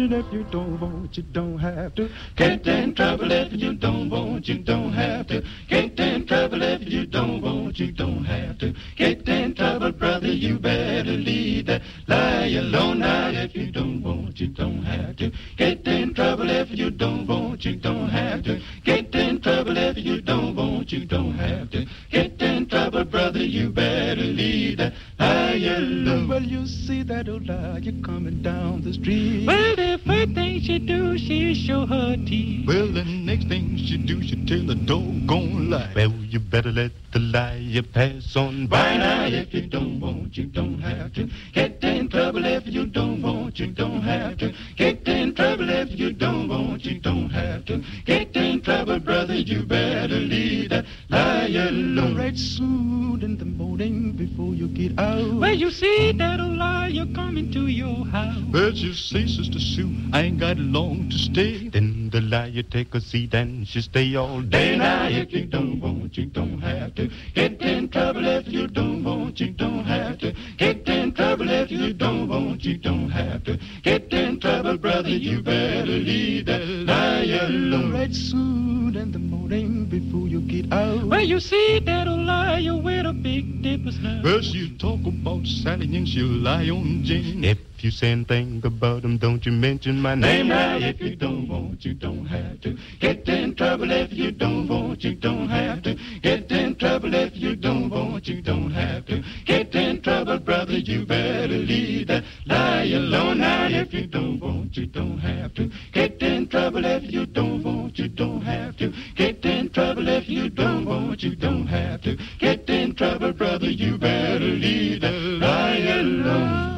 Then if you don't want, you don't have to. Get in trouble if you don't want, you don't have to. Get in trouble if you don't want, you don't have to. Get in trouble, brother, you better leave that. Lie alone now if you don't want, you don't have to. Get in trouble if you don't want, you don't have to. Get in trouble if you don't want, you don't have to. Get in trouble, brother, you better leave that. Lie alone. Well, you see that old liar coming down the street. Well, the first thing she do, she show her teeth. Well, the next thing she do, she tell the doggone lie. Well, you better let the liar pass on by now if you don't want, you don't have to. Get in trouble if you don't want, you don't have to. Get in trouble if you don't want, you don't have to. Get in trouble, brother, you better leave that liar alone. Right soon in the morning before you get out. Well, you see that old liar coming to your house. But you see, Sister Sue, I ain't got long to stay. Then the liar take a seat and she stay all day. Now if you don't want, you don't have to. Get in trouble if you don't want, you don't have to. Get in trouble if you don't want, you don't have to. Get in trouble, brother, you better leave that liar alone. Right soon in the morning before you get out. Well, you see that old liar with a big dipper's now. Well, she'll talk about Sally and she'll lie on Jane. If you say anything about him, don't you mention my name. Now if you don't want, you don't have to. Get in trouble if you don't want, you don't have to. Get in trouble if you don't want, you don't have to. Get in trouble, brother, you better leave that lie alone. Now if you don't want, you don't have to. Get in trouble if you don't want, you don't have to. Get in trouble if you don't want, you don't have to. Get in trouble, brother, you better leave that lie alone.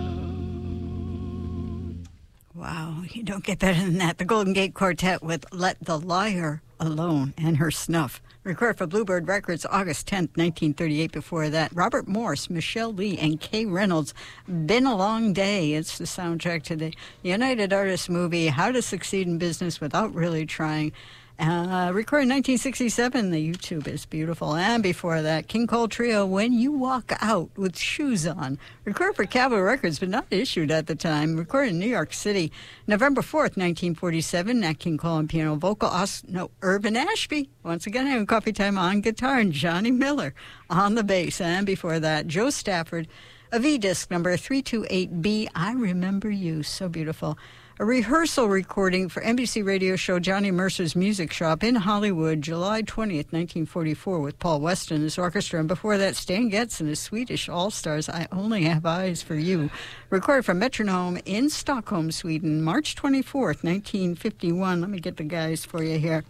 Wow, you don't get better than that. The Golden Gate Quartet with Let the Liar Alone and Her Snuff. Recorded for Bluebird Records August tenth, nineteen thirty-eight. Before that, Robert Morse, Michelle Lee, and Kay Reynolds, Been a Long Day. It's the soundtrack to the United Artists movie, How to Succeed in Business Without Really Trying. Uh, recorded in nineteen sixty-seven. The YouTube is beautiful. And before that, King Cole Trio, When You Walk Out with Shoes On. Recorded for Capitol Records, but not issued at the time. Recorded in New York City, November fourth, nineteen forty-seven. Nat King Cole on piano vocal. Also, no, Urban Ashby. Once again, having coffee time on guitar. And Johnny Miller on the bass. And before that, Joe Stafford, a V-disc number three two eight B, I Remember You. So beautiful. A rehearsal recording for N B C radio show Johnny Mercer's Music Shop in Hollywood, July twentieth, nineteen forty-four, with Paul West and his orchestra. And before that, Stan Getz and his Swedish All-Stars, I Only Have Eyes for You. Recorded from Metronome in Stockholm, Sweden, March twenty-fourth, nineteen fifty-one. Let me get the guys for you here.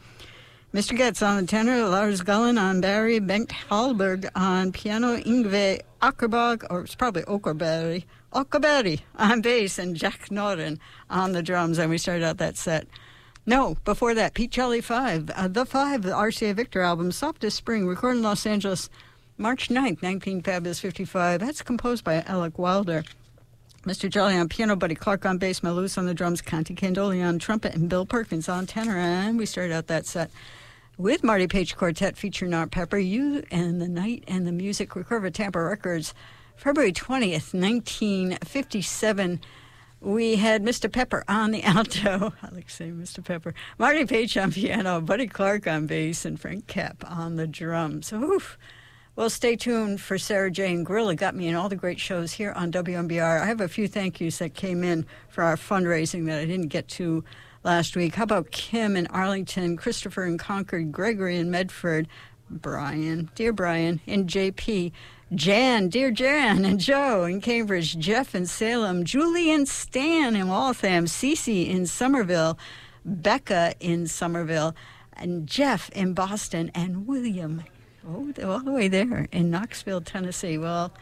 Mister Getz on the tenor, Lars Gullen on Barry, Bengt Hallberg on piano, Yngwie Åkerberg, or it's probably Åkerberg, Åkerberg on bass, and Jack Norden on the drums. And we started out that set. No, before that, Pete Shelley Five, uh, The Five, the R C A Victor album, Softest Spring, recorded in Los Angeles, March ninth, nineteen fifty-five. That's composed by Alec Wilder. Mister Jolly on piano, Buddy Clark on bass, Malouse on the drums, Conte Candoli on trumpet, and Bill Perkins on tenor. And we started out that set with Marty Page Quartet featuring Art Pepper, You and the Night and the Music, recorded Tampa Records, February twentieth, nineteen fifty-seven. We had Mister Pepper on the alto. I like to say Mister Pepper. Marty Page on piano, Buddy Clark on bass, and Frank Capp on the drums. Oof. Well, stay tuned for Sarah J and Gorilla Got Me and all the great shows here on W M B R. I have a few thank yous that came in for our fundraising that I didn't get to last week. How about Kim in Arlington, Christopher in Concord, Gregory in Medford, Brian, dear Brian, and J P, Jan, dear Jan, and Joe in Cambridge, Jeff in Salem, Julie and Stan in Waltham, Cece in Somerville, Becca in Somerville, and Jeff in Boston, and William, oh, all the way there in Knoxville, Tennessee. Well,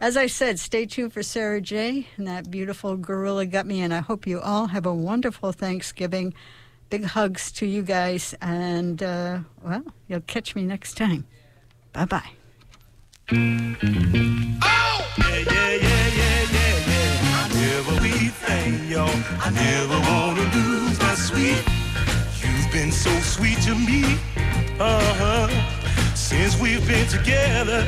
as I said, stay tuned for Sarah J and that beautiful Gorilla Got Me, and I hope you all have a wonderful Thanksgiving. Big hugs to you guys, and, uh, well, you'll catch me next time. Bye-bye. Oh! Yeah, yeah, yeah, yeah, yeah, yeah. I never we thank y'all. I never want to lose my sweet. You've been so sweet to me, uh-huh, since we've been together.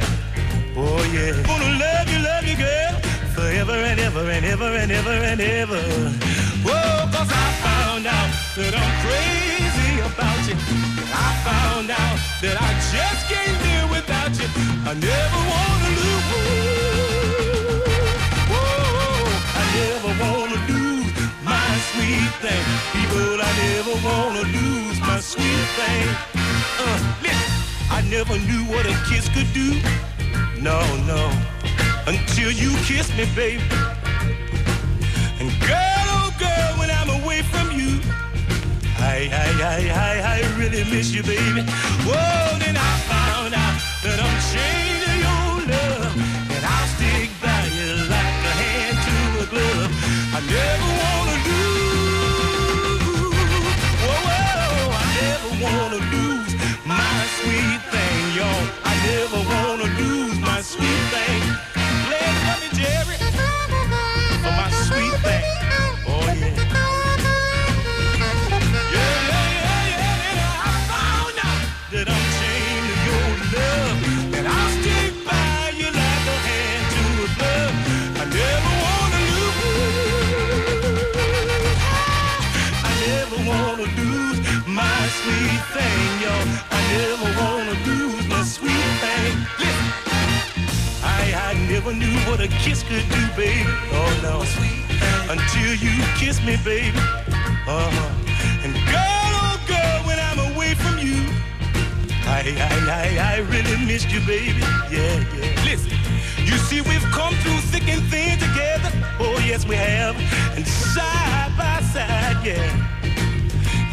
Boy, yeah. I'm gonna love you, love you, girl, forever and ever and ever and ever and ever. Whoa, cause I found out that I'm crazy about you. I found out that I just can't live without you. I never wanna lose. Whoa, I never wanna lose my sweet thing. People, I never wanna lose my sweet thing. Uh, listen, I never knew what a kiss could do. No, no, until you kissed me, baby. And girl, oh girl, when I'm away from you, I, I, I, I, I really miss you, baby. Whoa, then I found out that I'm chained to your love, and I'll stick by you like a hand to a glove. I never wanna lose, whoa, whoa, I never wanna lose my sweet thing, y'all. I never wanna lose my sweet thing. Play it for me, Jerry. For my sweet thing. Oh, yeah. Yeah, yeah, yeah, yeah, yeah. I found out that I'm chained to your love, and I'll stick by you like a hand to a glove. I never wanna lose. I never wanna lose my sweet thing, y'all. I never wanna lose my sweet thing. Yeah. I never knew what a kiss could do, baby. Oh no, until you kiss me, baby. Uh-huh. And girl, oh girl, when I'm away from you, I, I, I, I really missed you, baby. Yeah, yeah. Listen, you see we've come through thick and thin together. Oh yes, we have. And side by side, yeah.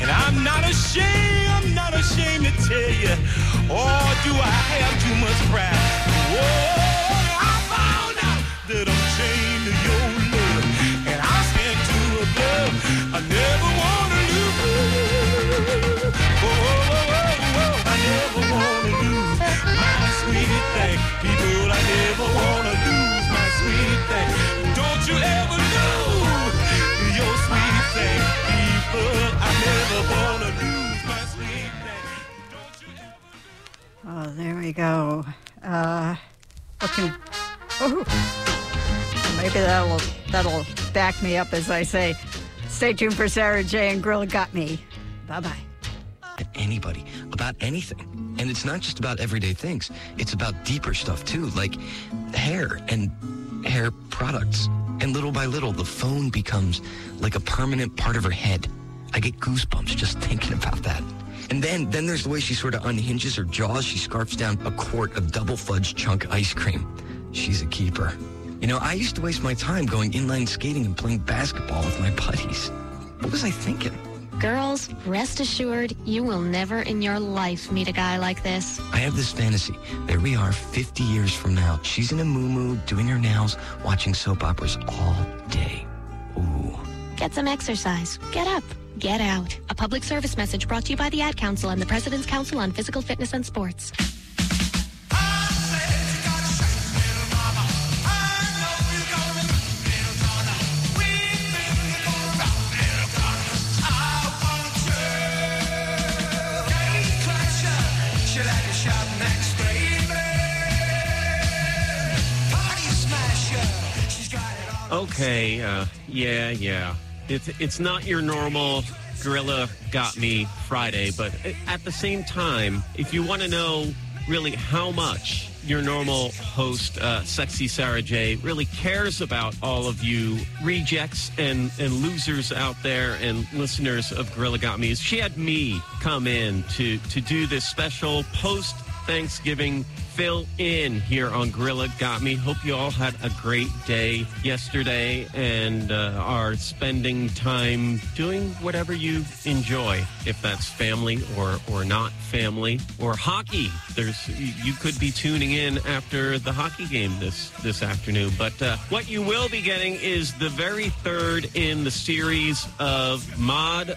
And I'm not ashamed, I'm not ashamed to tell you. Or do I have too much pride? Whoa, I found out that I'm chained to your love, and I stand to a glove. I never wanna lose. Oh, oh, oh, oh, I never wanna lose my sweet thing. People, I never wanna lose my sweet thing. Don't you ever lose your sweet thing, people. Oh, there we go. Uh, okay. Oh, maybe that'll that'll back me up as I say. Stay tuned for Sarah J and Gorilla Got Me. Bye bye. Anybody about anything, and it's not just about everyday things. It's about deeper stuff too, like hair and hair products. And little by little, the phone becomes like a permanent part of her head. I get goosebumps just thinking about that. And then, then there's the way she sort of unhinges her jaws. She scarfs down a quart of double fudge chunk ice cream. She's a keeper. You know, I used to waste my time going inline skating and playing basketball with my buddies. What was I thinking? Girls, rest assured, you will never in your life meet a guy like this. I have this fantasy. There we are fifty years from now. She's in a moo-moo, doing her nails, watching soap operas all day. Ooh. Get some exercise. Get up. Get out. A public service message brought to you by the Ad Council and the President's Council on Physical Fitness and Sports. Okay, uh, yeah, yeah. It's, it's not your normal Gorilla Got Me Friday, but at the same time, if you want to know really how much your normal host, uh, Sexy Sarah J, really cares about all of you rejects and, and losers out there and listeners of Gorilla Got Me, she had me come in to, to do this special post Thanksgiving fill-in here on Gorilla Got Me. Hope you all had a great day yesterday and uh, are spending time doing whatever you enjoy, if that's family or, or not family, or hockey. There's you could be tuning in after the hockey game this, this afternoon. But uh, what you will be getting is the very third in the series of Mod